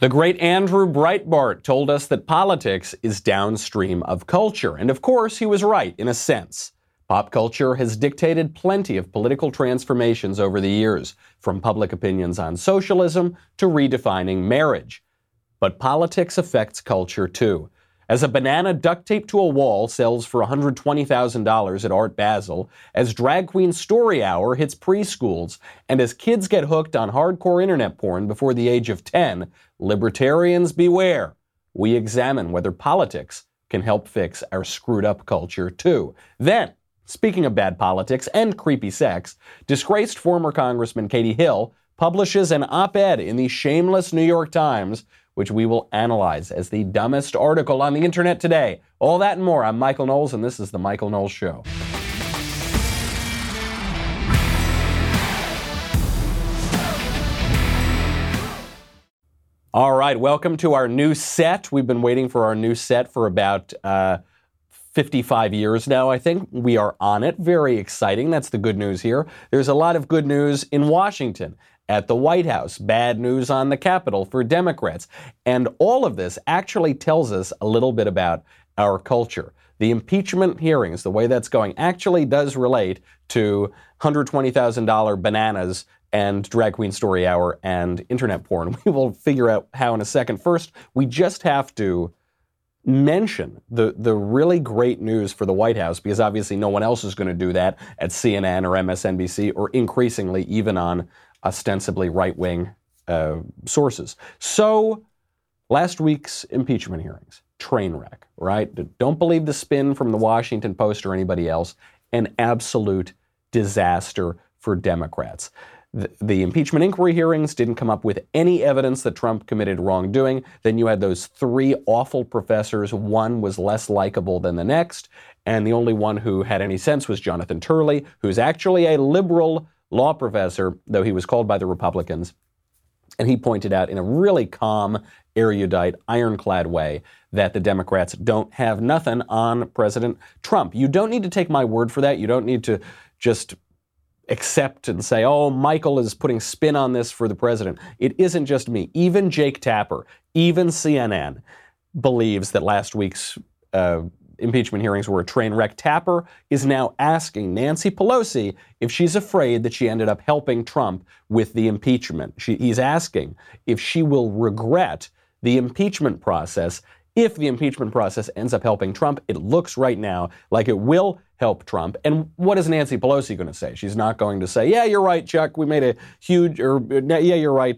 The great Andrew Breitbart told us that politics is downstream of culture, and of course he was right in a sense. Pop culture has dictated plenty of political transformations over the years, from public opinions on socialism to redefining marriage. But politics affects culture too. As a banana duct taped to a wall sells for $120,000 at Art Basel, as Drag Queen Story Hour hits preschools, and as kids get hooked on hardcore internet porn before the age of 10, libertarians beware. We examine whether politics can help fix our screwed up culture too. Then, speaking of bad politics and creepy sex, disgraced former Congressman Katie Hill publishes an op-ed in the shameless New York Times, which we will analyze as the dumbest article on the internet today. All that and more. I'm Michael Knowles, and this is The Michael Knowles Show. All right, welcome to our new set. We've been waiting for our new set for about 55 years now, I think. We are on it. Very exciting. That's the good news here. There's a lot of good news in Washington, at the White House, bad news on the Capitol for Democrats. And all of this actually tells us a little bit about our culture. The impeachment hearings, the way that's going, actually does relate to $120,000 bananas and Drag Queen Story Hour and internet porn. We will figure out how in a second. First, we just have to mention the really great news for the White House, because obviously no one else is going to do that at CNN or MSNBC or increasingly even on ostensibly right-wing sources. So last week's impeachment hearings, train wreck, right? Don't believe the spin from the Washington Post or anybody else, an absolute disaster for Democrats. The impeachment inquiry hearings didn't come up with any evidence that Trump committed wrongdoing. Then you had those three awful professors. One was less likable than the next. And the only one who had any sense was Jonathan Turley, who's actually a liberal law professor, though he was called by the Republicans. And he pointed out in a really calm, erudite, ironclad way that the Democrats don't have nothing on President Trump. You don't need to take my word for that. You don't need to just accept and say, oh, Michael is putting spin on this for the president. It isn't just me. Even Jake Tapper, even CNN believes that last week's impeachment hearings were a train wreck. Tapper is now asking Nancy Pelosi if she's afraid that she ended up helping Trump with the impeachment. He's asking if she will regret the impeachment process if the impeachment process ends up helping Trump. It looks right now like it will help Trump. And what is Nancy Pelosi going to say? She's not going to say, yeah, you're right, Chuck. We made a huge, or yeah, you're right,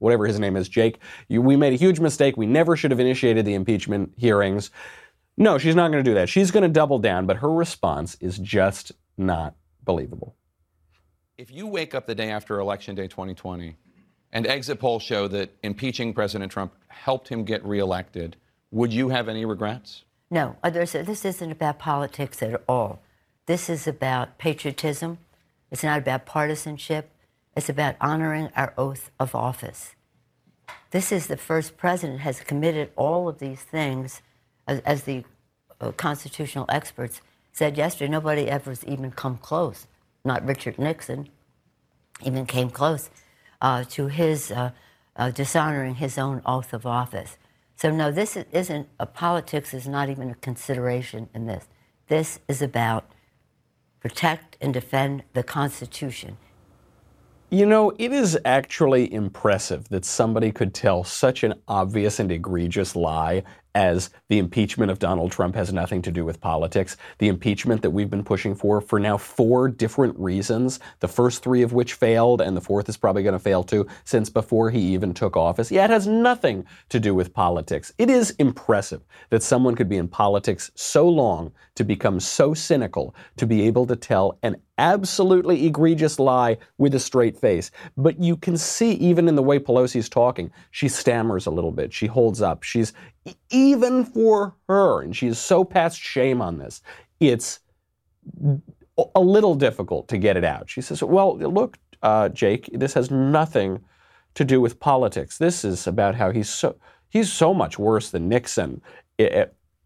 whatever his name is, Jake. We made a huge mistake. We never should have initiated the impeachment hearings. No, she's not going to do that. She's going to double down, but her response is just not believable. If you wake up the day after Election Day 2020 and exit polls show that impeaching President Trump helped him get reelected, would you have any regrets? No. This isn't about politics at all. This is about patriotism. It's not about partisanship. It's about honoring our oath of office. This is the first president has committed all of these things. As the constitutional experts said yesterday, nobody ever has even come close. Not Richard Nixon even came close to his dishonoring his own oath of office. So no, this isn't, politics is not even a consideration in this. This is about protect and defend the Constitution. You know, it is actually impressive that somebody could tell such an obvious and egregious lie as the impeachment of Donald Trump has nothing to do with politics. The impeachment that we've been pushing for now 4 different reasons, the first 3 of which failed, and the 4th is probably going to fail too, since before he even took office. Yeah, it has nothing to do with politics. It is impressive that someone could be in politics so long, to become so cynical, to be able to tell an absolutely egregious lie with a straight face. But you can see, even in the way Pelosi's talking, she stammers a little bit. She holds up. She's, even for her, and she is so past shame on this, it's a little difficult to get it out. She says, well, look, Jake, this has nothing to do with politics. This is about how he's so much worse than Nixon.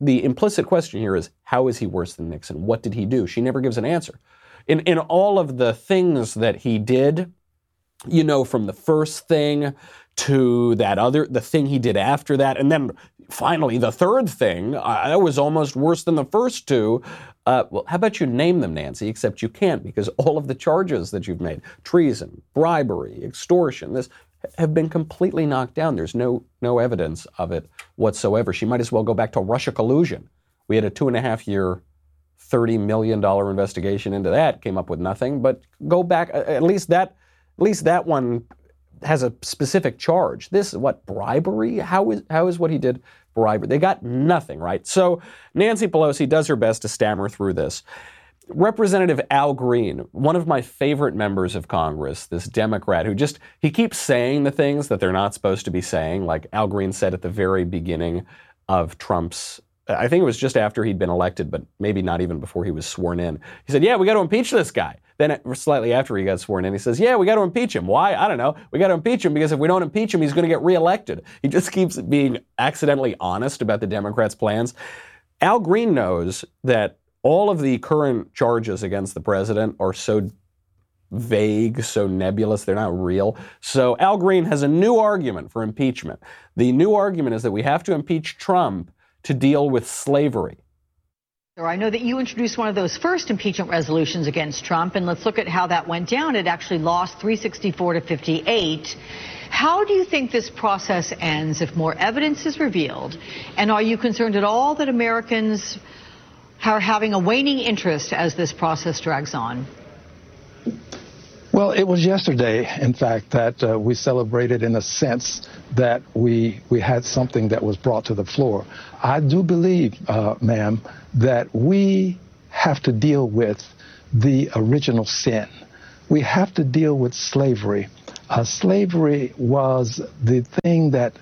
The implicit question here is, how is he worse than Nixon? What did he do? She never gives an answer. In all of the things that he did, you know, from the first thing to that other, the thing he did after that. And then finally, the third thing, that was almost worse than the first two. Well, how about you name them, Nancy, except you can't, because all of the charges that you've made, treason, bribery, extortion, this, have been completely knocked down. There's no evidence of it whatsoever. She might as well go back to Russia collusion. We had a 2.5-year, $30 million investigation into that, came up with nothing, but go back, at least that one has a specific charge. This is what, bribery? How is what he did bribery? They got nothing, right? So Nancy Pelosi does her best to stammer through this. Representative Al Green, one of my favorite members of Congress, this Democrat who just, he keeps saying the things that they're not supposed to be saying, like Al Green said at the very beginning of Trump's, I think it was just after he'd been elected, but maybe not even before he was sworn in. He said, yeah, we got to impeach this guy. Then slightly after he got sworn in, he says, yeah, we got to impeach him. Why? I don't know. We got to impeach him because if we don't impeach him, he's going to get reelected. He just keeps being accidentally honest about the Democrats' plans. Al Green knows that all of the current charges against the president are so vague, so nebulous, they're not real. So Al Green has a new argument for impeachment. The new argument is that we have to impeach Trump to deal with slavery. I know that you introduced one of those first impeachment resolutions against Trump, and let's look at how that went down. It actually lost 364 to 58. How do you think this process ends if more evidence is revealed? And are you concerned at all that Americans are having a waning interest as this process drags on? Well, it was yesterday, in fact, that we celebrated, in a sense that we had something that was brought to the floor. I do believe, ma'am, that we have to deal with the original sin. We have to deal with slavery. Slavery was the thing that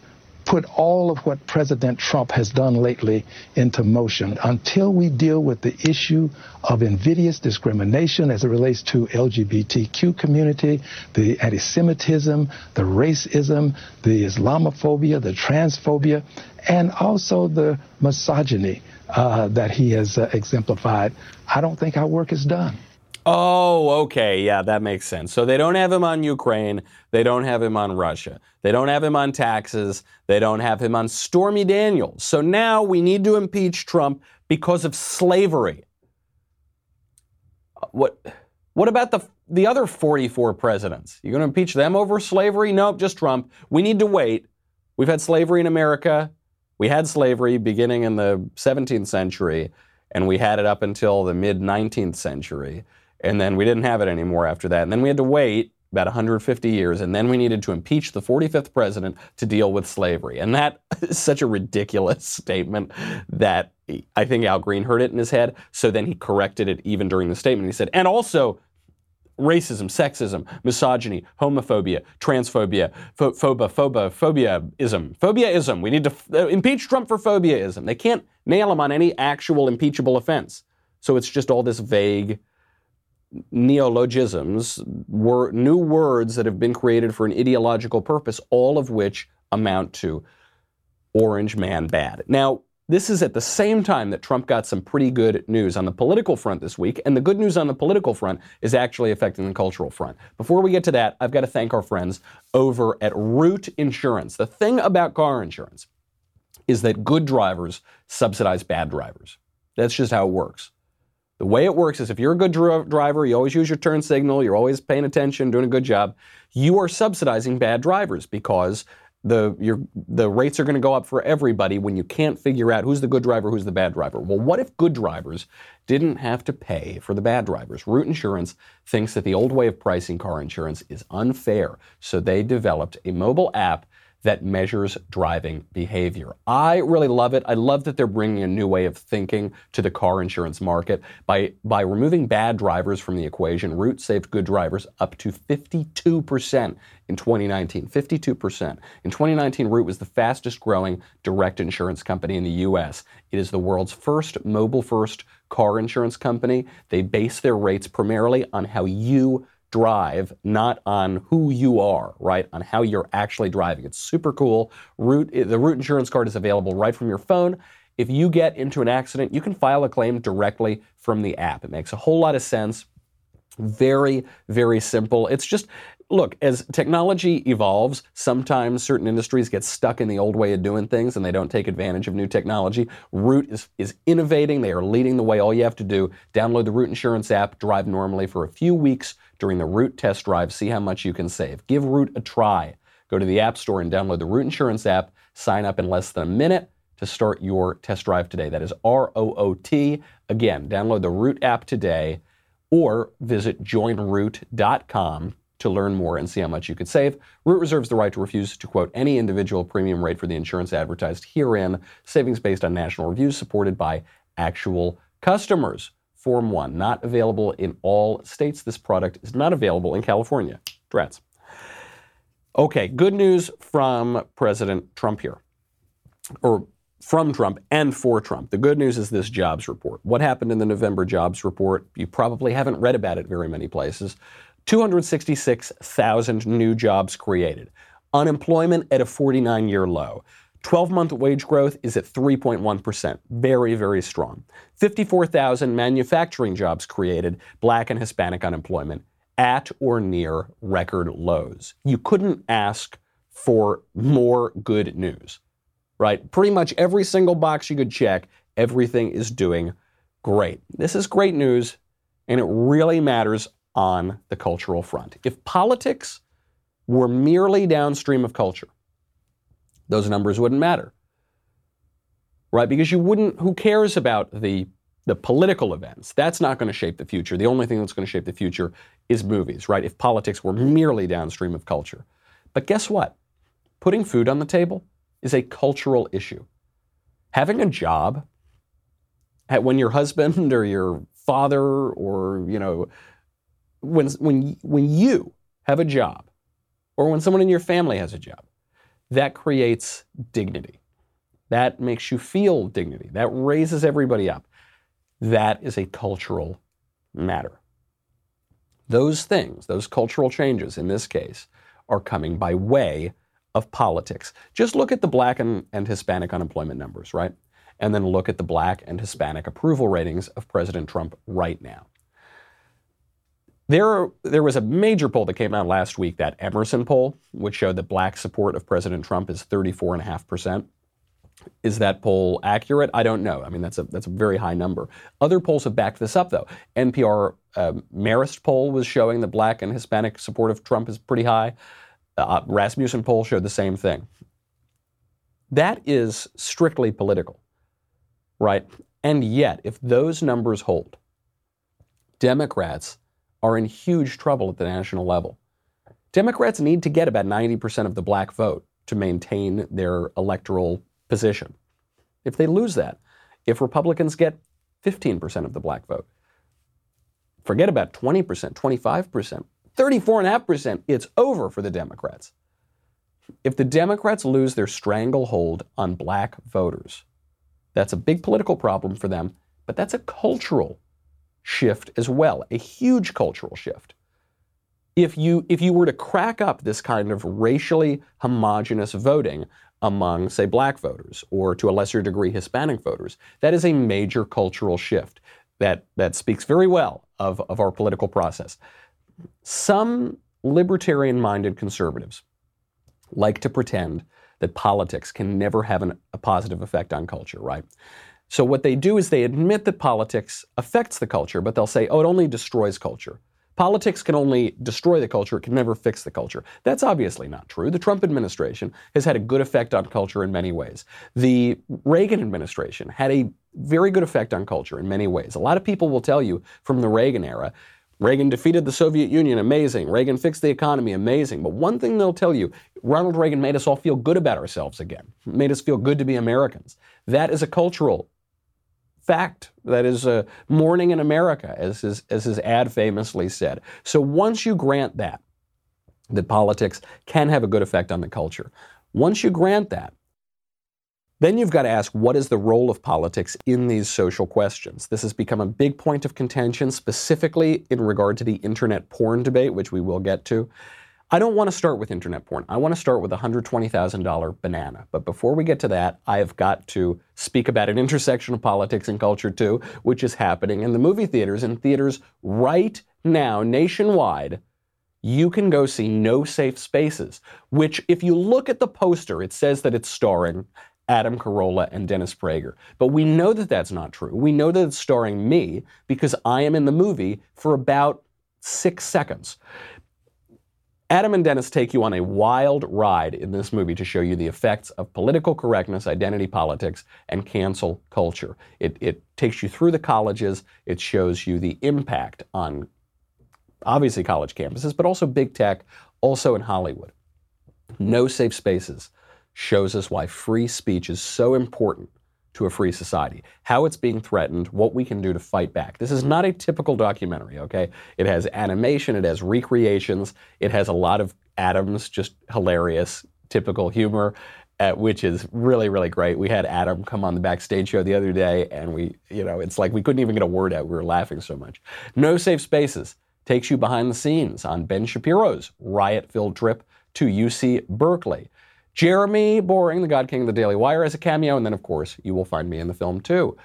put all of what President Trump has done lately into motion. Until we deal with the issue of invidious discrimination as it relates to LGBTQ community, the anti-Semitism, the racism, the Islamophobia, the transphobia, and also the misogyny that he has exemplified, I don't think our work is done. Oh, okay. Yeah, that makes sense. So they don't have him on Ukraine. They don't have him on Russia. They don't have him on taxes. They don't have him on Stormy Daniels. So now we need to impeach Trump because of slavery. What about the other 44 presidents? You're going to impeach them over slavery? Nope, just Trump. We need to wait. We've had slavery in America. We had slavery beginning in the 17th century, and we had it up until the mid-19th century. And then we didn't have it anymore after that. And then we had to wait about 150 years. And then we needed to impeach the 45th president to deal with slavery. And that is such a ridiculous statement that I think Al Green heard it in his head. So then he corrected it even during the statement. He said, and also racism, sexism, misogyny, homophobia, transphobia, phobiaism. We need to impeach Trump for phobiaism. They can't nail him on any actual impeachable offense. So it's just all this vague neologisms, were new words that have been created for an ideological purpose, all of which amount to orange man bad. Now, this is at the same time that Trump got some pretty good news on the political front this week, and the good news on the political front is actually affecting the cultural front. Before we get to that, I've got to thank our friends over at Root Insurance. The thing about car insurance is that good drivers subsidize bad drivers. That's just how it works. The way it works is if you're a good driver, you always use your turn signal, you're always paying attention, doing a good job, you are subsidizing bad drivers because the rates are going to go up for everybody when you can't figure out who's the good driver, who's the bad driver. Well, what if good drivers didn't have to pay for the bad drivers? Root Insurance thinks that the old way of pricing car insurance is unfair, so they developed a mobile app that measures driving behavior. I really love it. I love that they're bringing a new way of thinking to the car insurance market. By removing bad drivers from the equation, Root saved good drivers up to 52% in 2019. 52%. In 2019, Root was the fastest growing direct insurance company in the U.S. It is the world's first mobile-first car insurance company. They base their rates primarily on how you drive, not on who you are, right? On how you're actually driving. It's super cool. The Root Insurance card is available right from your phone. If you get into an accident, you can file a claim directly from the app. It makes a whole lot of sense. Very, very simple. It's just look, as technology evolves, sometimes certain industries get stuck in the old way of doing things and they don't take advantage of new technology. Root is innovating. They are leading the way. All you have to do, download the Root Insurance app, drive normally for a few weeks during the Root test drive, see how much you can save. Give Root a try. Go to the App Store and download the Root Insurance app. Sign up in less than a minute to start your test drive today. That is ROOT. Again, download the Root app today or visit joinroot.com to learn more and see how much you could save. Root reserves the right to refuse to quote any individual premium rate for the insurance advertised herein. Savings based on national reviews supported by actual customers. Form 1, not available in all states. This product is not available in California. Drats. Okay, good news from President Trump here. Or from Trump and for Trump. The good news is this jobs report. What happened in the November jobs report? You probably haven't read about it very many places. 266,000 new jobs created. Unemployment at a 49-year low. 12-month wage growth is at 3.1%. Very, very strong. 54,000 manufacturing jobs created. Black and Hispanic unemployment at or near record lows. You couldn't ask for more good news. Right? Pretty much every single box you could check, everything is doing great. This is great news, and it really matters on the cultural front. If politics were merely downstream of culture, those numbers wouldn't matter, right? Because you wouldn't, who cares about the political events? That's not going to shape the future. The only thing that's going to shape the future is movies, right? If politics were merely downstream of culture. But guess what? Putting food on the table is a cultural issue. Having a job, when your husband or your father or, you know, when you have a job or when someone in your family has a job, that creates dignity. That makes you feel dignity. That raises everybody up. That is a cultural matter. Those things, those cultural changes in this case, are coming by way of politics. Just look at the Black and Hispanic unemployment numbers, right? And then look at the Black and Hispanic approval ratings of President Trump right now. There was a major poll that came out last week, that Emerson poll, which showed that Black support of President Trump is 34.5%. Is that poll accurate? I don't know. I mean, that's a very high number. Other polls have backed this up, though. NPR Marist poll was showing that Black and Hispanic support of Trump is pretty high. Rasmussen poll showed the same thing. That is strictly political, right? And yet, if those numbers hold, Democrats are in huge trouble at the national level. Democrats need to get about 90% of the Black vote to maintain their electoral position. If they lose that, if Republicans get 15% of the Black vote, forget about 20%, 25%. 34.5%, it's over for the Democrats. If the Democrats lose their stranglehold on Black voters, that's a big political problem for them, but that's a cultural shift as well, a huge cultural shift. If you were to crack up this kind of racially homogenous voting among, say, Black voters, or to a lesser degree, Hispanic voters, that is a major cultural shift that speaks very well of our political process. Some libertarian-minded conservatives like to pretend that politics can never have a positive effect on culture, right? So what they do is they admit that politics affects the culture, but they'll say, oh, it only destroys culture. Politics can only destroy the culture. It can never fix the culture. That's obviously not true. The Trump administration has had a good effect on culture in many ways. The Reagan administration had a very good effect on culture in many ways. A lot of people will tell you from the Reagan era, Reagan defeated the Soviet Union, amazing. Reagan fixed the economy, amazing. But one thing they'll tell you, Ronald Reagan made us all feel good about ourselves again. It made us feel good to be Americans. That is a cultural fact. That is a morning in America, as his ad famously said. So once you grant that politics can have a good effect on the culture, once you grant that, then you've got to ask, what is the role of politics in these social questions? This has become a big point of contention, specifically in regard to the internet porn debate, which we will get to. I don't want to start with internet porn. I want to start with $120,000 banana. But before we get to that, I have got to speak about an intersection of politics and culture too, which is happening in the movie theaters and theaters right now nationwide. you can go see No Safe Spaces, which if you look at the poster, it says that it's starring Adam Carolla and Dennis Prager. But we know that that's not true. We know that it's starring me because I am in the movie for about 6 seconds. Adam and Dennis take you on a wild ride in this movie to show you the effects of political correctness, identity politics, and cancel culture. It takes you through the colleges. It shows you the impact on, obviously, college campuses, but also big tech, also in Hollywood. No Safe Spaces shows us why free speech is so important to a free society, how it's being threatened, what we can do to fight back. This is not a typical documentary, okay? It has animation, it has recreations, it has a lot of Adam's just hilarious, typical humor, which is really, really great. We had Adam come on the Backstage show the other day, and we, you know, it's like we couldn't even get a word out. We were laughing so much. No Safe Spaces takes you behind the scenes on Ben Shapiro's riot-filled trip to UC Berkeley. Jeremy Boring, the God King of the Daily Wire, as a cameo, and then, of course, you will find me in the film, too.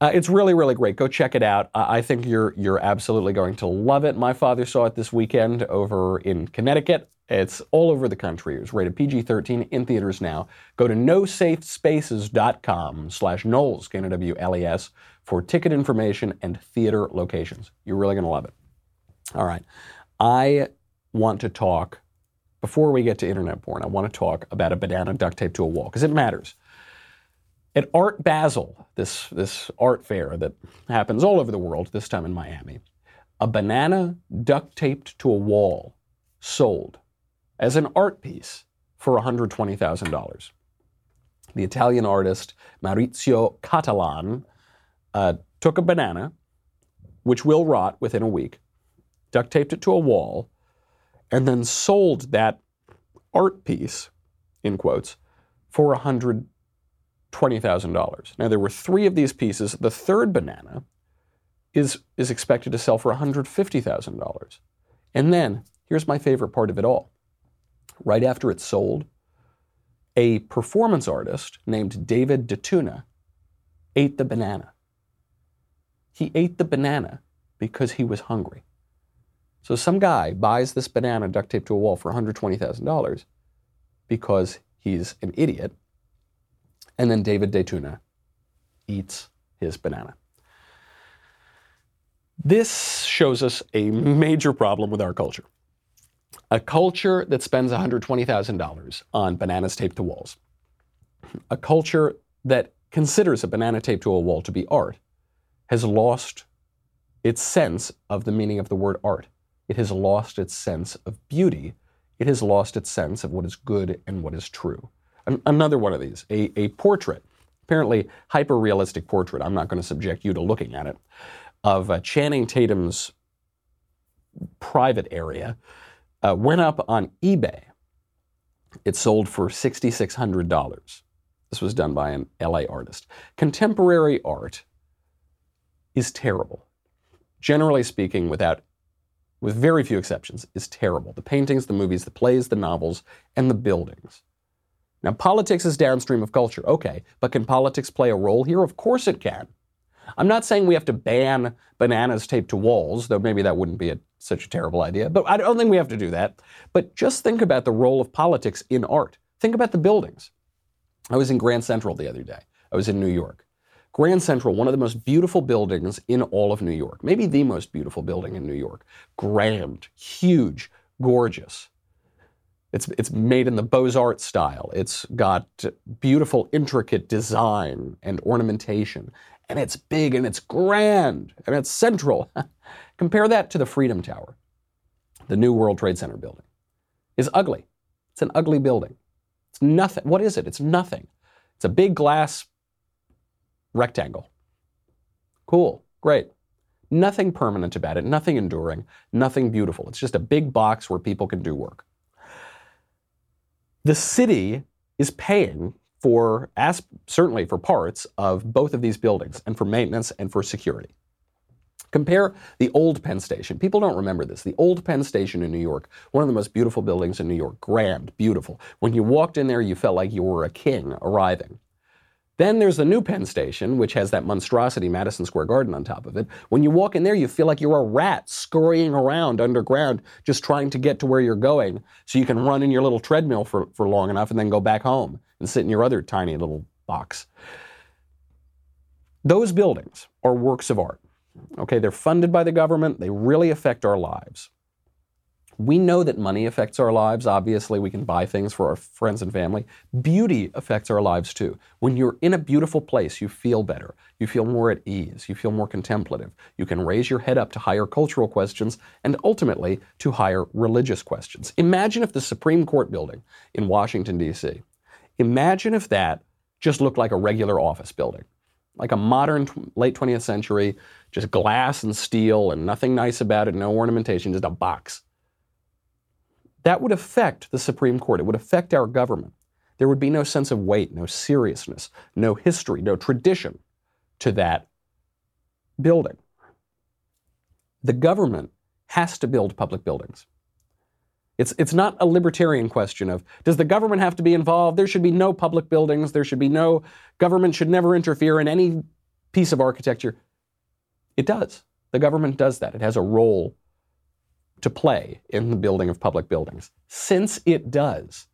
It's really, really great. Go check it out. I think you're absolutely going to love it. My father saw it this weekend over in Connecticut. It's all over the country. It was rated PG-13, in theaters now. Go to nosafespaces.com/Knowles, K-N-O-W-L-E-S, for ticket information and theater locations. You're really going to love it. All right. I want to talk... Before we get to internet porn, I want to talk about a banana duct taped to a wall, because it matters. At Art Basel, this art fair that happens all over the world, this time in Miami, a banana duct taped to a wall sold as an art piece for $120,000. The Italian artist Maurizio Catalan took a banana, which will rot within a week, duct taped it to a wall, and then sold that art piece, in quotes, for $120,000. Now, there were three of these pieces. The third banana is expected to sell for $150,000. And then, here's my favorite part of it all. Right after it's sold, a performance artist named David Datuna ate the banana. He ate the banana because he was hungry. So some guy buys this banana duct taped to a wall for $120,000 because he's an idiot, and then David Datuna eats his banana. This shows us a major problem with our culture. A culture that spends $120,000 on bananas taped to walls. A culture that considers a banana taped to a wall to be art has lost its sense of the meaning of the word art. It has lost its sense of beauty. It has lost its sense of what is good and what is true. Another one of these, a portrait, apparently hyper-realistic portrait, I'm not going to subject you to looking at it, of Channing Tatum's private area, went up on eBay. It sold for $6,600. This was done by an LA artist. Contemporary art is terrible. Generally speaking, with very few exceptions, is terrible. The paintings, the movies, the plays, the novels, and the buildings. Now, politics is downstream of culture, okay, but can politics play a role here? Of course it can. I'm not saying we have to ban bananas taped to walls, though maybe that wouldn't be such a terrible idea, but I don't think we have to do that. But just think about the role of politics in art. Think about the buildings. I was in Grand Central the other day. I was in New York. Grand Central, one of the most beautiful buildings in all of New York, maybe the most beautiful building in New York. Grand, huge, gorgeous. It's made in the Beaux-Arts style. It's got beautiful, intricate design and ornamentation. And it's big and it's grand and it's central. Compare that to the Freedom Tower, the new World Trade Center building. It's ugly. It's an ugly building. It's nothing. What is it? It's nothing. It's a big glass rectangle. Cool. Great. Nothing permanent about it. Nothing enduring. Nothing beautiful. It's just a big box where people can do work. The city is paying for, certainly for parts of both of these buildings and for maintenance and for security. Compare the old Penn Station. People don't remember this. The old Penn Station in New York, one of the most beautiful buildings in New York. Grand, beautiful. When you walked in there, you felt like you were a king arriving. Then there's the new Penn Station, which has that monstrosity, Madison Square Garden, on top of it. When you walk in there, you feel like you're a rat scurrying around underground, just trying to get to where you're going so you can run in your little treadmill for long enough and then go back home and sit in your other tiny little box. Those buildings are works of art. Okay, they're funded by the government. They really affect our lives. We know that money affects our lives. Obviously, we can buy things for our friends and family. Beauty affects our lives too. When you're in a beautiful place, you feel better. You feel more at ease. You feel more contemplative. You can raise your head up to higher cultural questions and ultimately to higher religious questions. Imagine if the Supreme Court building in Washington, D.C., imagine if that just looked like a regular office building, like a modern late 20th century, just glass and steel and nothing nice about it, no ornamentation, just a box. That would affect the Supreme Court. It would affect our government. There would be no sense of weight, no seriousness, no history, no tradition to that building. The government has to build public buildings. It's not a libertarian question of, does the government have to be involved? There should be no public buildings. There should be no, government should never interfere in any piece of architecture. It does. The government does that. It has a role to play in the building of public buildings. Since it does,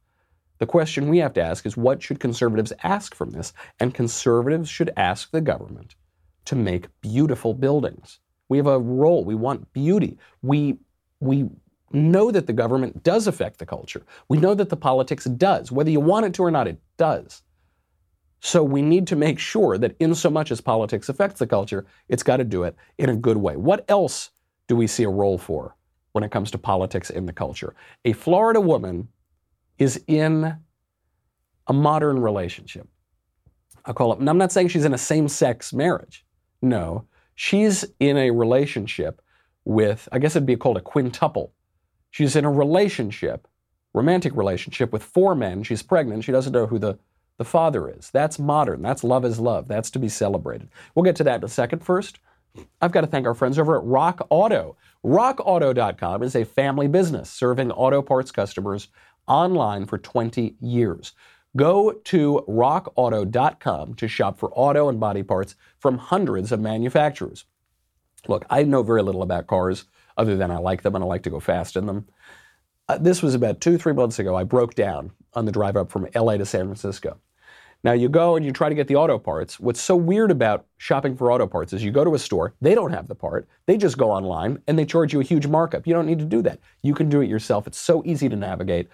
the question we have to ask is, what should conservatives ask from this? And conservatives should ask the government to make beautiful buildings. We have a role. We want beauty. We know that the government does affect the culture. We know that the politics does. Whether you want it to or not, it does. So we need to make sure that in so much as politics affects the culture, it's got to do it in a good way. What else do we see a role for when it comes to politics in the culture? A Florida woman is in a modern relationship. I'll call it, and I'm not saying she's in a same-sex marriage. No, she's in a relationship with, I guess it'd be called a quintuple. She's in a relationship, romantic relationship, with four men. She's pregnant. She doesn't know who the father is. That's modern. That's love is love. That's to be celebrated. We'll get to that in a second. First, I've got to thank our friends over at Rock Auto. RockAuto.com is a family business serving auto parts customers online for 20 years. Go to RockAuto.com to shop for auto and body parts from hundreds of manufacturers. Look, I know very little about cars other than I like them and I like to go fast in them. This was about 2-3 months ago. I broke down on the drive up from LA to San Francisco. Now you go and you try to get the auto parts. What's so weird about shopping for auto parts is you go to a store, they don't have the part, they just go online and they charge you a huge markup. You don't need to do that. You can do it yourself. It's so easy to navigate.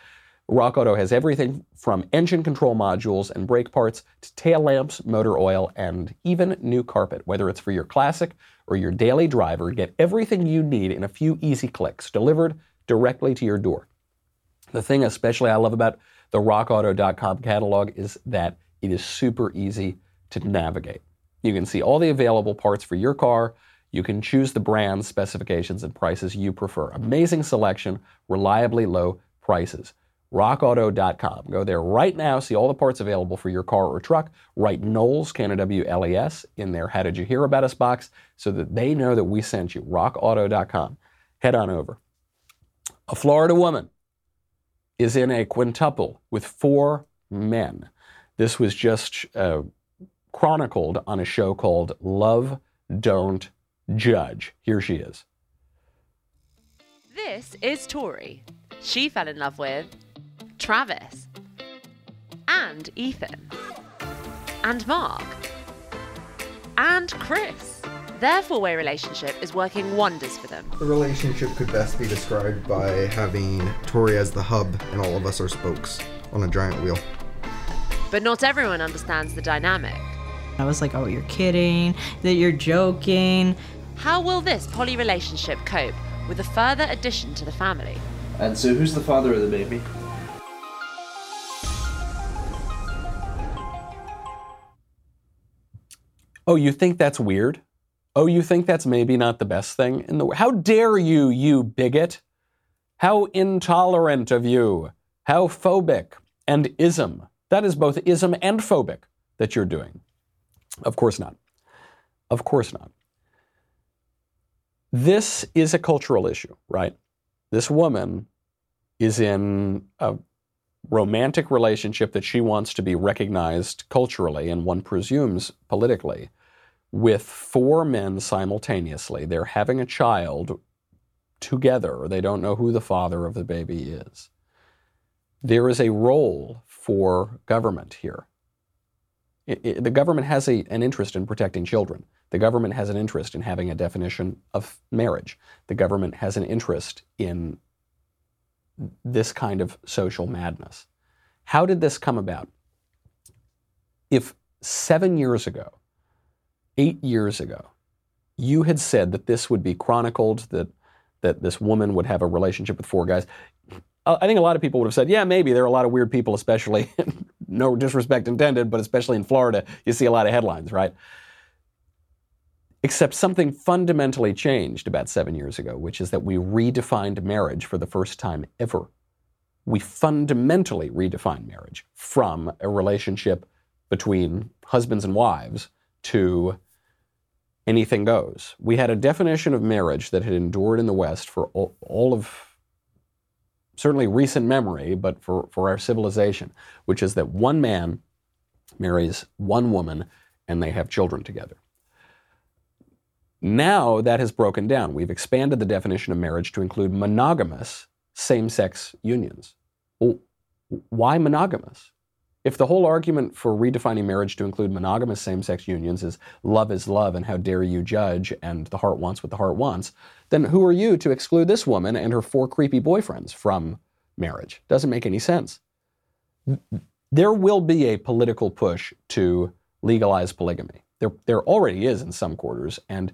Rock Auto has everything from engine control modules and brake parts to tail lamps, motor oil, and even new carpet. Whether it's for your classic or your daily driver, get everything you need in a few easy clicks delivered directly to your door. The thing especially I love about the rockauto.com catalog is that it is super easy to navigate. You can see all the available parts for your car. You can choose the brands, specifications, and prices you prefer. Amazing selection, reliably low prices. RockAuto.com. Go there right now, see all the parts available for your car or truck. Write Knowles, K-N-O-W-L-E-S, in their How Did You Hear About Us box so that they know that we sent you. RockAuto.com. Head on over. A Florida woman is in a quintuple with four men. This was just chronicled on a show called Love Don't Judge. Here she is. This is Tori. She fell in love with Travis and Ethan and Mark and Chris. Their four-way relationship is working wonders for them. The relationship could best be described by having Tori as the hub and all of us are spokes on a giant wheel. But not everyone understands the dynamic. I was like, oh, you're kidding, that you're joking. How will this poly relationship cope with a further addition to the family? And so who's the father of the baby? Oh, you think that's weird? Oh, you think that's maybe not the best thing in the world? How dare you, you bigot? How intolerant of you. How phobic and ism. That is both ism and phobic that you're doing. Of course not. Of course not. This is a cultural issue, right? This woman is in a romantic relationship that she wants to be recognized culturally, and one presumes politically, with four men simultaneously. They're having a child together. They don't know who the father of the baby is. There is a role for government here. The government has an interest in protecting children. The government has an interest in having a definition of marriage. The government has an interest in this kind of social madness. How did this come about? If 7 years ago, 8 years ago, you had said that this would be chronicled, that this woman would have a relationship with four guys, I think a lot of people would have said, yeah, maybe. There are a lot of weird people, especially, no disrespect intended, but especially in Florida, you see a lot of headlines, right? Except something fundamentally changed about 7 years ago, which is that we redefined marriage for the first time ever. We fundamentally redefined marriage from a relationship between husbands and wives to anything goes. We had a definition of marriage that had endured in the West for all of certainly recent memory, but for our civilization, which is that one man marries one woman and they have children together. Now that has broken down. We've expanded the definition of marriage to include monogamous same-sex unions. Well, why monogamous? If the whole argument for redefining marriage to include monogamous same-sex unions is love and how dare you judge and the heart wants what the heart wants, then who are you to exclude this woman and her four creepy boyfriends from marriage? Doesn't make any sense. There will be a political push to legalize polygamy. There already is in some quarters, and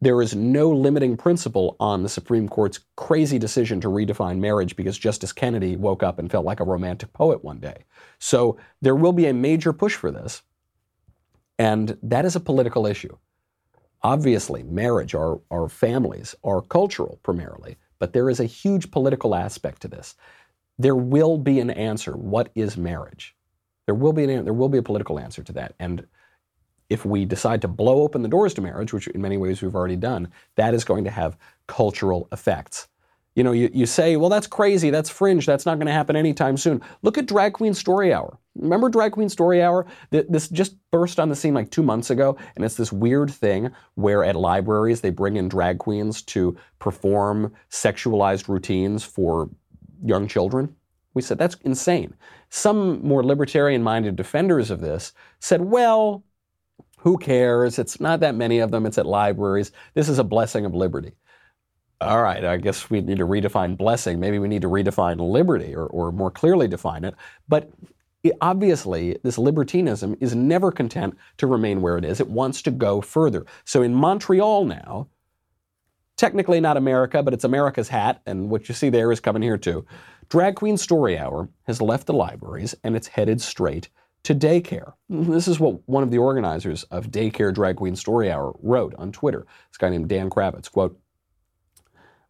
there is no limiting principle on the Supreme Court's crazy decision to redefine marriage because Justice Kennedy woke up and felt like a romantic poet one day. So there will be a major push for this, and that is a political issue. Obviously, marriage, our families, are cultural primarily, but there is a huge political aspect to this. There will be an answer. What is marriage? There will be a political answer to that, and if we decide to blow open the doors to marriage, which in many ways we've already done, that is going to have cultural effects. You know, you say, well, that's crazy, that's fringe, that's not going to happen anytime soon. Look at Drag Queen Story Hour. Remember Drag Queen Story Hour? This just burst on the scene like 2 months ago, and it's this weird thing where at libraries they bring in drag queens to perform sexualized routines for young children. We said, that's insane. Some more libertarian-minded defenders of this said, well, who cares? It's not that many of them. It's at libraries. This is a blessing of liberty. All right, I guess we need to redefine blessing. Maybe we need to redefine liberty or more clearly define it. But obviously, this libertinism is never content to remain where it is. It wants to go further. So in Montreal now, technically not America, but it's America's hat, and what you see there is coming here too. Drag Queen Story Hour has left the libraries, and it's headed straight to daycare. This is what one of the organizers of Daycare Drag Queen Story Hour wrote on Twitter. This guy named Dan Kravitz, quote,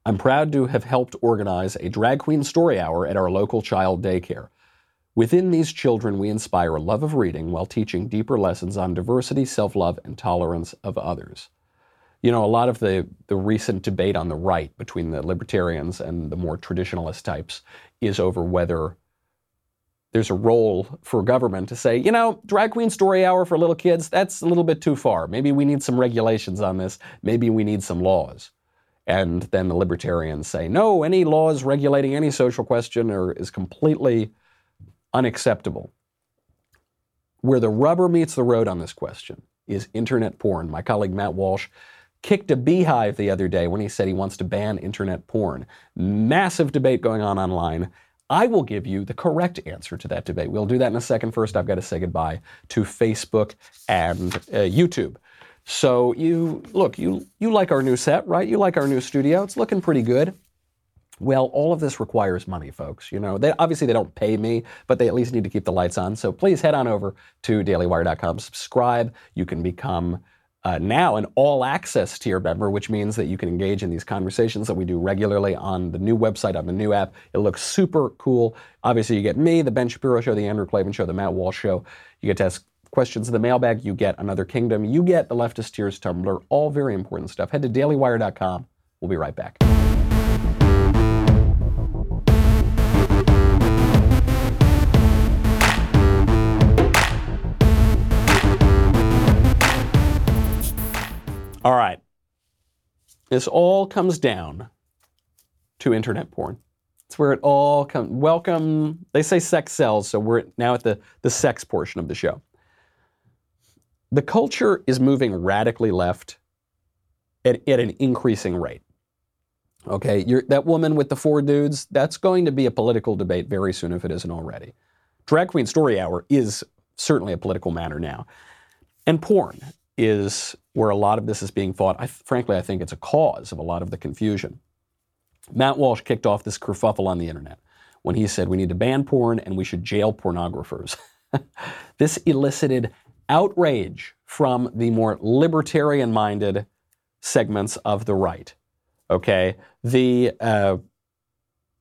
"I'm proud to have helped organize a Drag Queen Story Hour at our local child daycare. Within these children, we inspire a love of reading while teaching deeper lessons on diversity, self-love, and tolerance of others." You know, a lot of the recent debate on the right between the libertarians and the more traditionalist types is over whether there's a role for government to say, you know, Drag Queen Story Hour for little kids, that's a little bit too far. Maybe we need some regulations on this. Maybe we need some laws. And then the libertarians say, no, any laws regulating any social question is completely unacceptable. Where the rubber meets the road on this question is internet porn. My colleague Matt Walsh kicked a beehive the other day when he said he wants to ban internet porn. Massive debate going on online. I will give you the correct answer to that debate. We'll do that in a second. First, I've got to say goodbye to Facebook and YouTube. So you like our new set, right? You like our new studio. It's looking pretty good. Well, all of this requires money, folks. You know, they don't pay me, but they at least need to keep the lights on. So please head on over to dailywire.com, subscribe. You can become now an all-access tier member, which means that you can engage in these conversations that we do regularly on the new website, on the new app. It looks super cool. Obviously, you get me, The Ben Shapiro Show, The Andrew Klavan Show, The Matt Walsh Show. You get to ask questions in the mailbag. You get Another Kingdom. You get the Leftist Tears Tumblr. All very important stuff. Head to dailywire.com. We'll be right back. All right. This all comes down to internet porn. It's where it all comes. Welcome. They say sex sells, so we're now at the sex portion of the show. The culture is moving radically left at an increasing rate. Okay, that woman with the four dudes, that's going to be a political debate very soon if it isn't already. Drag Queen Story Hour is certainly a political matter now. And porn is where a lot of this is being fought. Frankly, I think it's a cause of a lot of the confusion. Matt Walsh kicked off this kerfuffle on the internet when he said we need to ban porn and we should jail pornographers. This elicited outrage from the more libertarian-minded segments of the right. Okay, there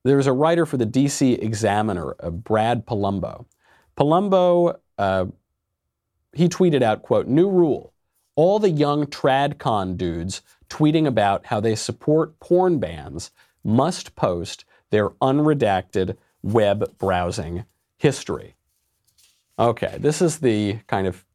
was a writer for the DC Examiner, Brad Palumbo. He tweeted out, quote, "New rule, all the young TradCon dudes tweeting about how they support porn bans must post their unredacted web browsing history." Okay, this is the kind of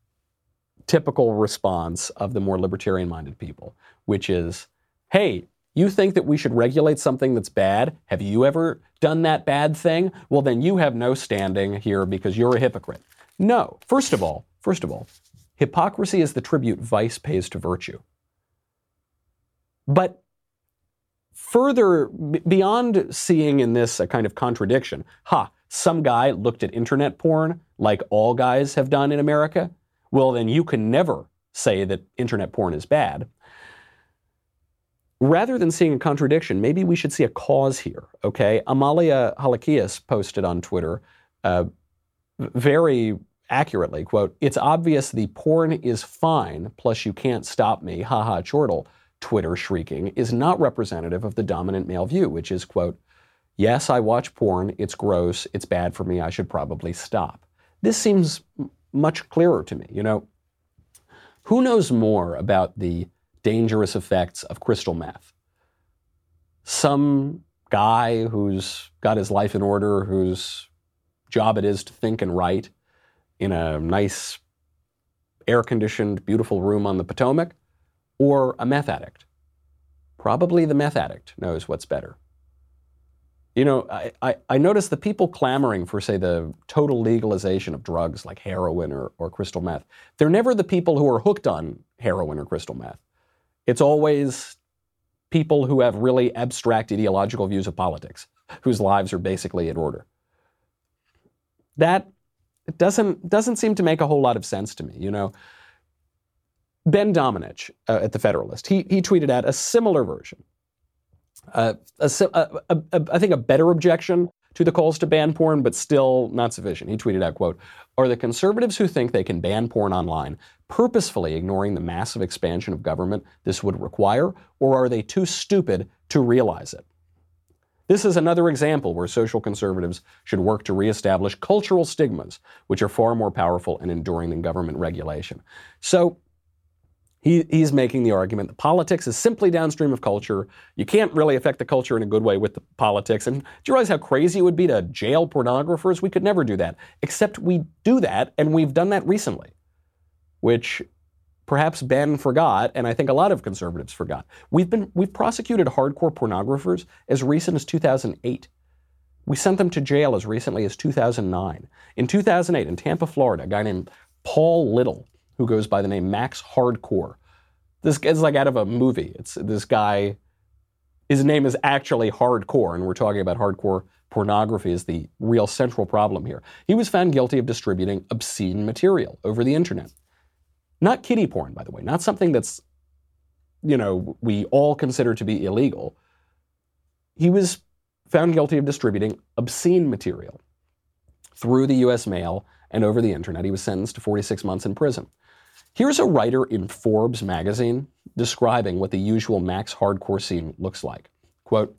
typical response of the more libertarian-minded people, which is, hey, you think that we should regulate something that's bad? Have you ever done that bad thing? Well, then you have no standing here because you're a hypocrite. No. First of all, hypocrisy is the tribute vice pays to virtue. But further, beyond seeing in this a kind of contradiction, some guy looked at internet porn like all guys have done in America. Well, then you can never say that internet porn is bad. Rather than seeing a contradiction, maybe we should see a cause here, okay? Amalia Halakias posted on Twitter very accurately, quote, "It's obvious the porn is fine, plus you can't stop me, haha, chortle, Twitter shrieking, is not representative of the dominant male view," which is, quote, "Yes, I watch porn, it's gross, it's bad for me, I should probably stop." This seems much clearer to me, you know. Who knows more about the dangerous effects of crystal meth? Some guy who's got his life in order, whose job it is to think and write in a nice, air-conditioned, beautiful room on the Potomac, or a meth addict? Probably the meth addict knows what's better. You know, I notice the people clamoring for, say, the total legalization of drugs like heroin or crystal meth, they're never the people who are hooked on heroin or crystal meth. It's always people who have really abstract ideological views of politics, whose lives are basically in order. That doesn't seem to make a whole lot of sense to me, you know. Ben Domenech at The Federalist, he tweeted out a similar version. I think a better objection to the calls to ban porn, but still not sufficient. He tweeted out, quote, "Are the conservatives who think they can ban porn online purposefully ignoring the massive expansion of government this would require, or are they too stupid to realize it?" This is another example where social conservatives should work to reestablish cultural stigmas, which are far more powerful and enduring than government regulation. So he's making the argument that politics is simply downstream of culture. You can't really affect the culture in a good way with the politics. And do you realize how crazy it would be to jail pornographers? We could never do that, except we do that, and we've done that recently, which perhaps Ben forgot, and I think a lot of conservatives forgot. We've prosecuted hardcore pornographers as recent as 2008. We sent them to jail as recently as 2009. In 2008, in Tampa, Florida, a guy named Paul Little, who goes by the name Max Hardcore. This is like out of a movie. It's this guy, his name is actually Hardcore, and we're talking about hardcore pornography is the real central problem here. He was found guilty of distributing obscene material over the internet. Not kiddie porn, by the way, not something that's, you know, we all consider to be illegal. He was found guilty of distributing obscene material through the U.S. mail and over the internet. He was sentenced to 46 months in prison. Here's a writer in Forbes magazine describing what the usual Max Hardcore scene looks like. Quote,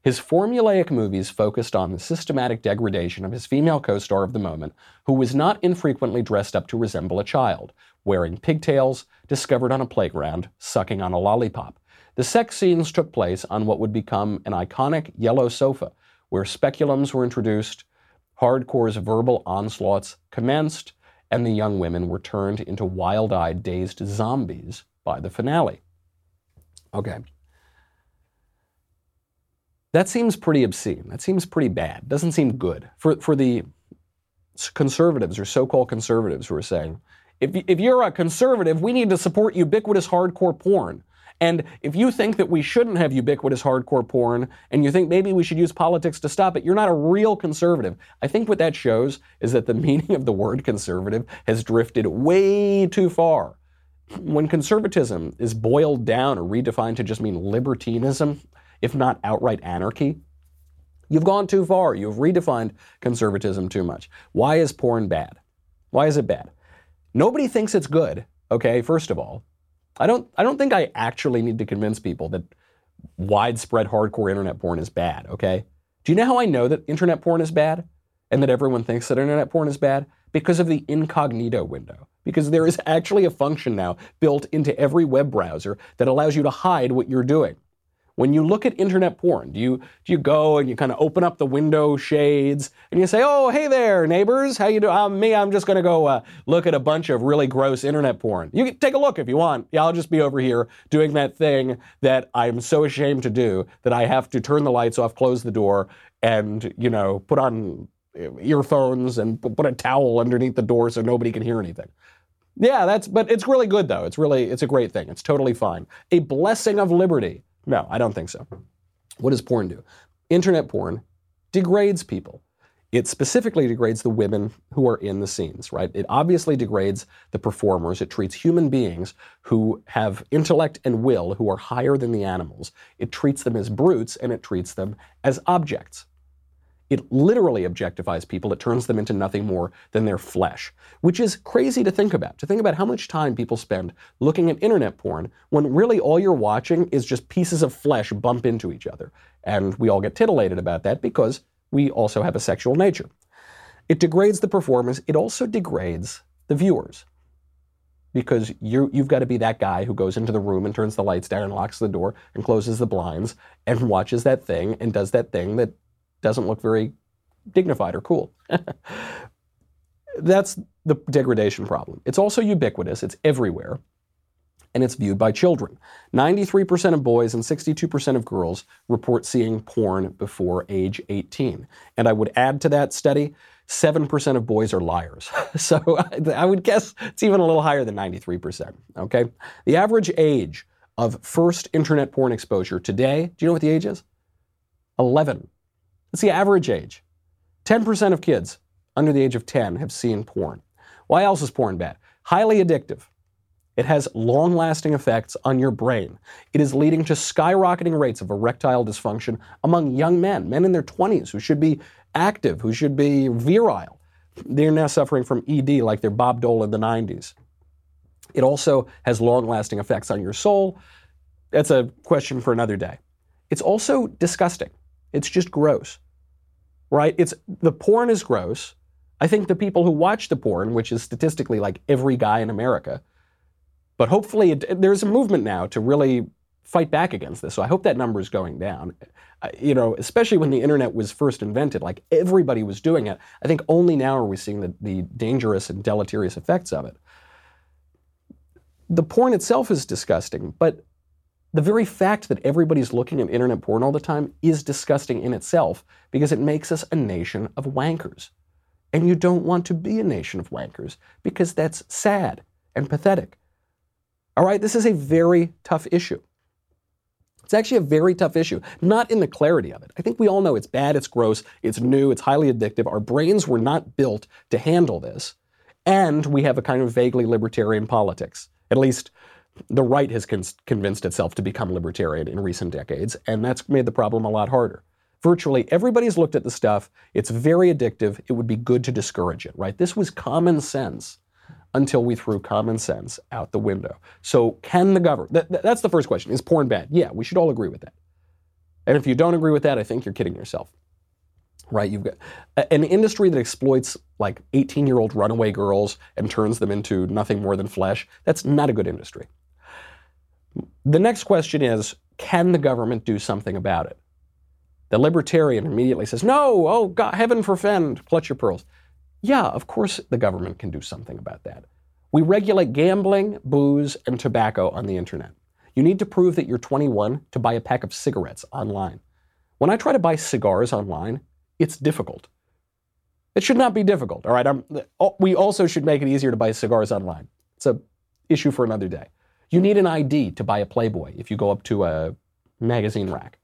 "His formulaic movies focused on the systematic degradation of his female co-star of the moment, who was not infrequently dressed up to resemble a child, wearing pigtails, discovered on a playground, sucking on a lollipop. The sex scenes took place on what would become an iconic yellow sofa, where speculums were introduced, Hardcore's verbal onslaughts commenced, and the young women were turned into wild-eyed, dazed zombies by the finale." Okay. That seems pretty obscene. That seems pretty bad. Doesn't seem good. For the conservatives or so-called conservatives who are saying, if you're a conservative, we need to support ubiquitous hardcore porn. And if you think that we shouldn't have ubiquitous hardcore porn and you think maybe we should use politics to stop it, you're not a real conservative. I think what that shows is that the meaning of the word conservative has drifted way too far. When conservatism is boiled down or redefined to just mean libertinism, if not outright anarchy, you've gone too far. You've redefined conservatism too much. Why is porn bad? Why is it bad? Nobody thinks it's good, okay, first of all. I don't think I actually need to convince people that widespread hardcore internet porn is bad, okay? Do you know how I know that internet porn is bad and that everyone thinks that internet porn is bad? Because of the incognito window. Because there is actually a function now built into every web browser that allows you to hide what you're doing. When you look at internet porn, do you go and you kind of open up the window shades and you say, oh, hey there, neighbors, how you doing? I'm just going to go look at a bunch of really gross internet porn. You can take a look if you want. Yeah, I'll just be over here doing that thing that I'm so ashamed to do that I have to turn the lights off, close the door, and, you know, put on earphones and put a towel underneath the door so nobody can hear anything. Yeah, but it's really good, though. It's a great thing. It's totally fine. A blessing of liberty. No, I don't think so. What does porn do? Internet porn degrades people. It specifically degrades the women who are in the scenes, right? It obviously degrades the performers. It treats human beings who have intellect and will, who are higher than the animals. It treats them as brutes, and it treats them as objects. It literally objectifies people. It turns them into nothing more than their flesh, which is crazy to think about. To think about how much time people spend looking at internet porn when really all you're watching is just pieces of flesh bump into each other. And we all get titillated about that because we also have a sexual nature. It degrades the performers. It also degrades the viewers because you've got to be that guy who goes into the room and turns the lights down and locks the door and closes the blinds and watches that thing and does that thing that doesn't look very dignified or cool. That's the degradation problem. It's also ubiquitous. It's everywhere. And it's viewed by children. 93% of boys and 62% of girls report seeing porn before age 18. And I would add to that study, 7% of boys are liars. So I would guess it's even a little higher than 93%. Okay. The average age of first internet porn exposure today, do you know what the age is? 11. It's the average age. 10% of kids under the age of 10 have seen porn. Why else is porn bad? Highly addictive. It has long-lasting effects on your brain. It is leading to skyrocketing rates of erectile dysfunction among young men, men in their 20s who should be active, who should be virile. They're now suffering from ED like they're Bob Dole in the 90s. It also has long-lasting effects on your soul. That's a question for another day. It's also disgusting. It's just gross. Right? The porn is gross. I think the people who watch the porn, which is statistically like every guy in America, but hopefully there's a movement now to really fight back against this. So I hope that number is going down. You know, especially when the internet was first invented, like everybody was doing it. I think only now are we seeing the dangerous and deleterious effects of it. The porn itself is disgusting, but the very fact that everybody's looking at internet porn all the time is disgusting in itself because it makes us a nation of wankers. And you don't want to be a nation of wankers because that's sad and pathetic. All right, this is a very tough issue. It's actually a very tough issue, not in the clarity of it. I think we all know it's bad, it's gross, it's new, it's highly addictive. Our brains were not built to handle this. And we have a kind of vaguely libertarian politics, at least the right has convinced itself to become libertarian in recent decades, and that's made the problem a lot harder. Virtually everybody's looked at the stuff. It's very addictive. It would be good to discourage it, right? This was common sense until we threw common sense out the window. So can the government... That's the first question. Is porn bad? Yeah, we should all agree with that. And if you don't agree with that, I think you're kidding yourself. Right, you've got an industry that exploits like 18-year-old runaway girls and turns them into nothing more than flesh. That's not a good industry. The next question is, can the government do something about it? The libertarian immediately says, no, oh, God, heaven forfend, clutch your pearls. Yeah, of course the government can do something about that. We regulate gambling, booze, and tobacco on the internet. You need to prove that you're 21 to buy a pack of cigarettes online. When I try to buy cigars online, it's difficult. It should not be difficult, all right? We also should make it easier to buy cigars online. It's an issue for another day. You need an ID to buy a Playboy if you go up to a magazine rack.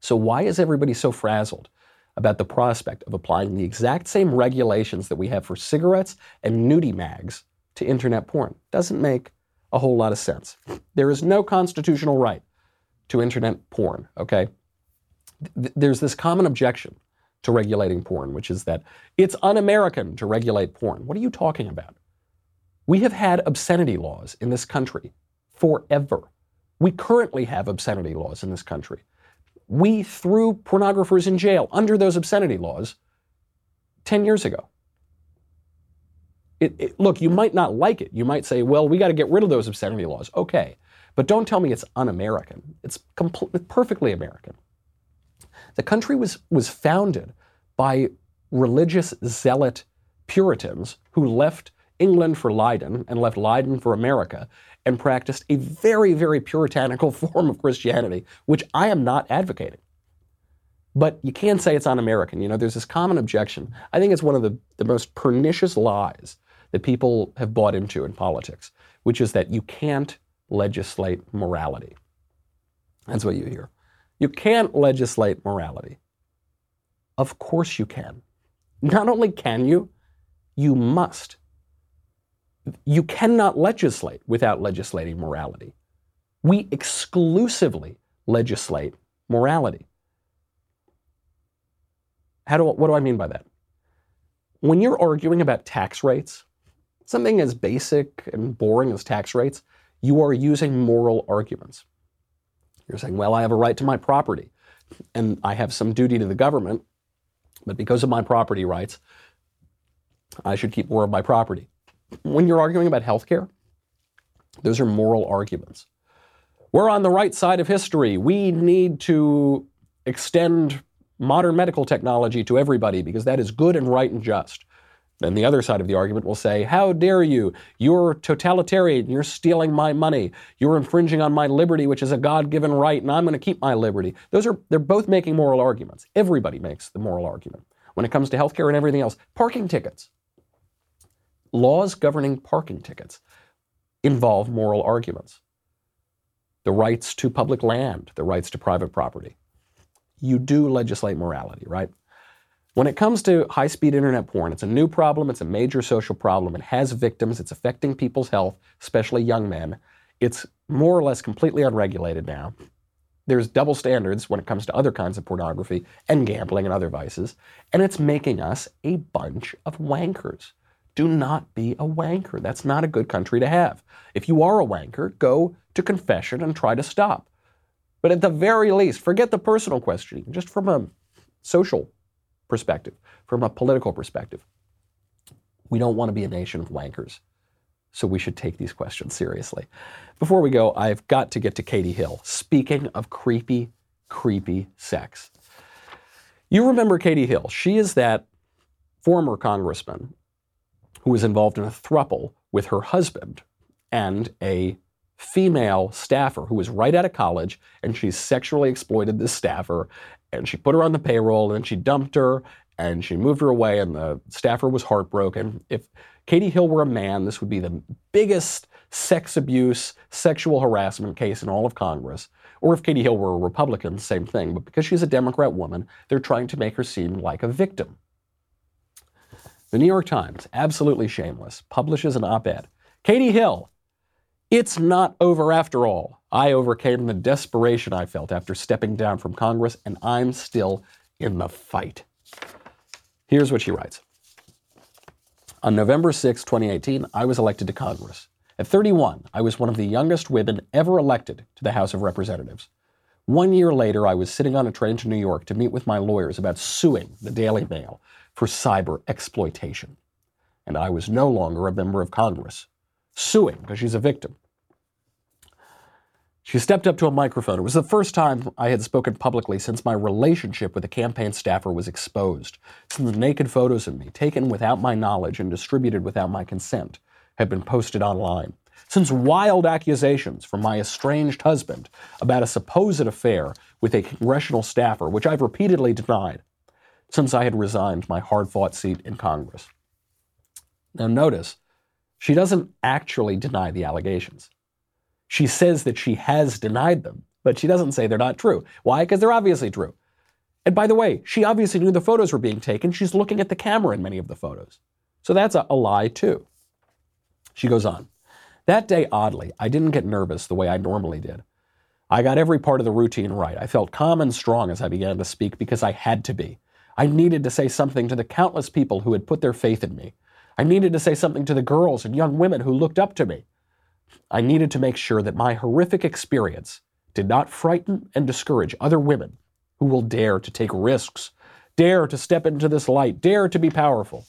So why is everybody so frazzled about the prospect of applying the exact same regulations that we have for cigarettes and nudie mags to internet porn? Doesn't make a whole lot of sense. There is no constitutional right to internet porn, okay? There's this common objection to regulating porn, which is that it's un-American to regulate porn. What are you talking about? We have had obscenity laws in this country forever. We currently have obscenity laws in this country. We threw pornographers in jail under those obscenity laws 10 years ago. Look, you might not like it. You might say, well, we got to get rid of those obscenity laws. Okay, but don't tell me it's un-American. It's perfectly American. The country was founded by religious zealot Puritans who left England for Leiden and left Leiden for America and practiced a very, very puritanical form of Christianity, which I am not advocating. But you can say it's un-American. You know, there's this common objection. I think it's one of the most pernicious lies that people have bought into in politics, which is that you can't legislate morality. That's what you hear. You can't legislate morality. Of course you can. Not only can you, you must. You cannot legislate without legislating morality. We exclusively legislate morality. What do I mean by that? When you're arguing about tax rates, something as basic and boring as tax rates, you are using moral arguments. You're saying, well, I have a right to my property, and I have some duty to the government, but because of my property rights, I should keep more of my property. When you're arguing about healthcare, those are moral arguments. We're on the right side of history. We need to extend modern medical technology to everybody because that is good and right and just. And the other side of the argument will say, how dare you? You're totalitarian. You're stealing my money. You're infringing on my liberty, which is a God-given right, and I'm going to keep my liberty. They're both making moral arguments. Everybody makes the moral argument. When it comes to healthcare and everything else, parking tickets. Laws governing parking tickets involve moral arguments. The rights to public land, the rights to private property. You do legislate morality, right? When it comes to high-speed internet porn, it's a new problem. It's a major social problem. It has victims. It's affecting people's health, especially young men. It's more or less completely unregulated now. There's double standards when it comes to other kinds of pornography and gambling and other vices. And it's making us a bunch of wankers. Do not be a wanker. That's not a good country to have. If you are a wanker, go to confession and try to stop. But at the very least, forget the personal questioning, just from a social perspective, from a political perspective. We don't want to be a nation of wankers, so we should take these questions seriously. Before we go, I've got to get to Katie Hill. Speaking of creepy, creepy sex. You remember Katie Hill. She is that former congressman who was involved in a throuple with her husband and a female staffer who was right out of college, and she sexually exploited this staffer, and she put her on the payroll, and she dumped her, and she moved her away, and the staffer was heartbroken. If Katie Hill were a man, this would be the biggest sex abuse, sexual harassment case in all of Congress. Or if Katie Hill were a Republican, same thing. But because she's a Democrat woman, they're trying to make her seem like a victim. The New York Times, absolutely shameless, publishes an op-ed. Katie Hill, it's not over after all. I overcame the desperation I felt after stepping down from Congress, and I'm still in the fight. Here's what she writes. On November 6, 2018, I was elected to Congress. At 31, I was one of the youngest women ever elected to the House of Representatives. 1 year later, I was sitting on a train to New York to meet with my lawyers about suing the Daily Mail for cyber exploitation. And I was no longer a member of Congress. Suing because she's a victim. She stepped up to a microphone. It was the first time I had spoken publicly since my relationship with a campaign staffer was exposed, since the naked photos of me, taken without my knowledge and distributed without my consent, had been posted online. since wild accusations from my estranged husband about a supposed affair with a congressional staffer, which I've repeatedly denied, since I had resigned my hard-fought seat in Congress. Now notice, she doesn't actually deny the allegations. She says that she has denied them, but she doesn't say they're not true. Why? Because they're obviously true. And by the way, she obviously knew the photos were being taken. She's looking at the camera in many of the photos. So that's a lie too. She goes on. That day, oddly, I didn't get nervous the way I normally did. I got every part of the routine right. I felt calm and strong as I began to speak because I had to be. I needed to say something to the countless people who had put their faith in me. I needed to say something to the girls and young women who looked up to me. I needed to make sure that my horrific experience did not frighten and discourage other women who will dare to take risks, dare to step into this light, dare to be powerful.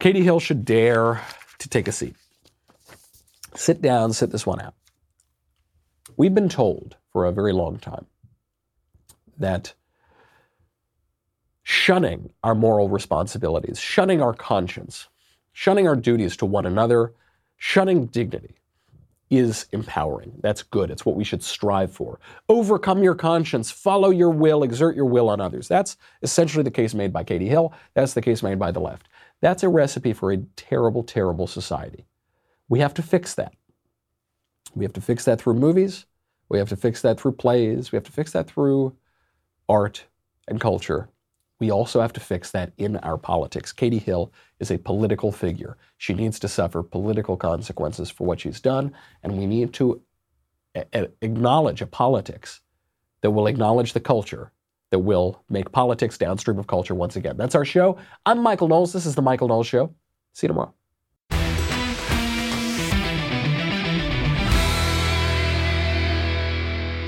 Katie Hill should dare to take a seat. Sit down, sit this one out. We've been told for a very long time that shunning our moral responsibilities, shunning our conscience, shunning our duties to one another, shunning dignity is empowering. That's good. It's what we should strive for. Overcome your conscience, follow your will, exert your will on others. That's essentially the case made by Katie Hill. That's the case made by the left. That's a recipe for a terrible, terrible society. We have to fix that. We have to fix that through movies. We have to fix that through plays. We have to fix that through art and culture. We also have to fix that in our politics. Katie Hill is a political figure. She needs to suffer political consequences for what she's done, and we need to acknowledge a politics that will acknowledge the culture, that will make politics downstream of culture once again. That's our show. I'm Michael Knowles. This is The Michael Knowles Show. See you tomorrow.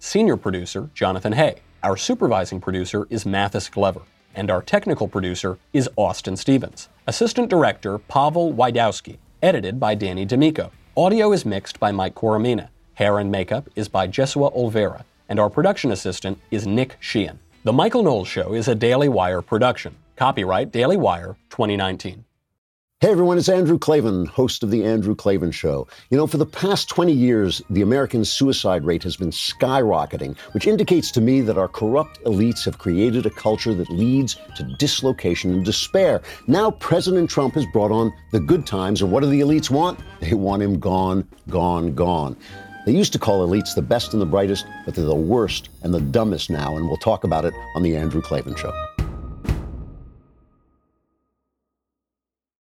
Senior producer, Jonathan Hay. Our supervising producer is Mathis Glover. And our technical producer is Austin Stevens. Assistant director, Pavel Wydowski. Edited by Danny D'Amico. Audio is mixed by Mike Coromina. Hair and makeup is by Jesua Olvera. And our production assistant is Nick Sheehan. The Michael Knowles Show is a Daily Wire production. Copyright Daily Wire 2019. Hey everyone, it's Andrew Klavan, host of The Andrew Klavan Show. You know, for the past 20 years, the American suicide rate has been skyrocketing, which indicates to me that our corrupt elites have created a culture that leads to dislocation and despair. Now President Trump has brought on the good times, and what do the elites want? They want him gone, gone, gone. They used to call elites the best and the brightest, but they're the worst and the dumbest now, and we'll talk about it on The Andrew Klavan Show.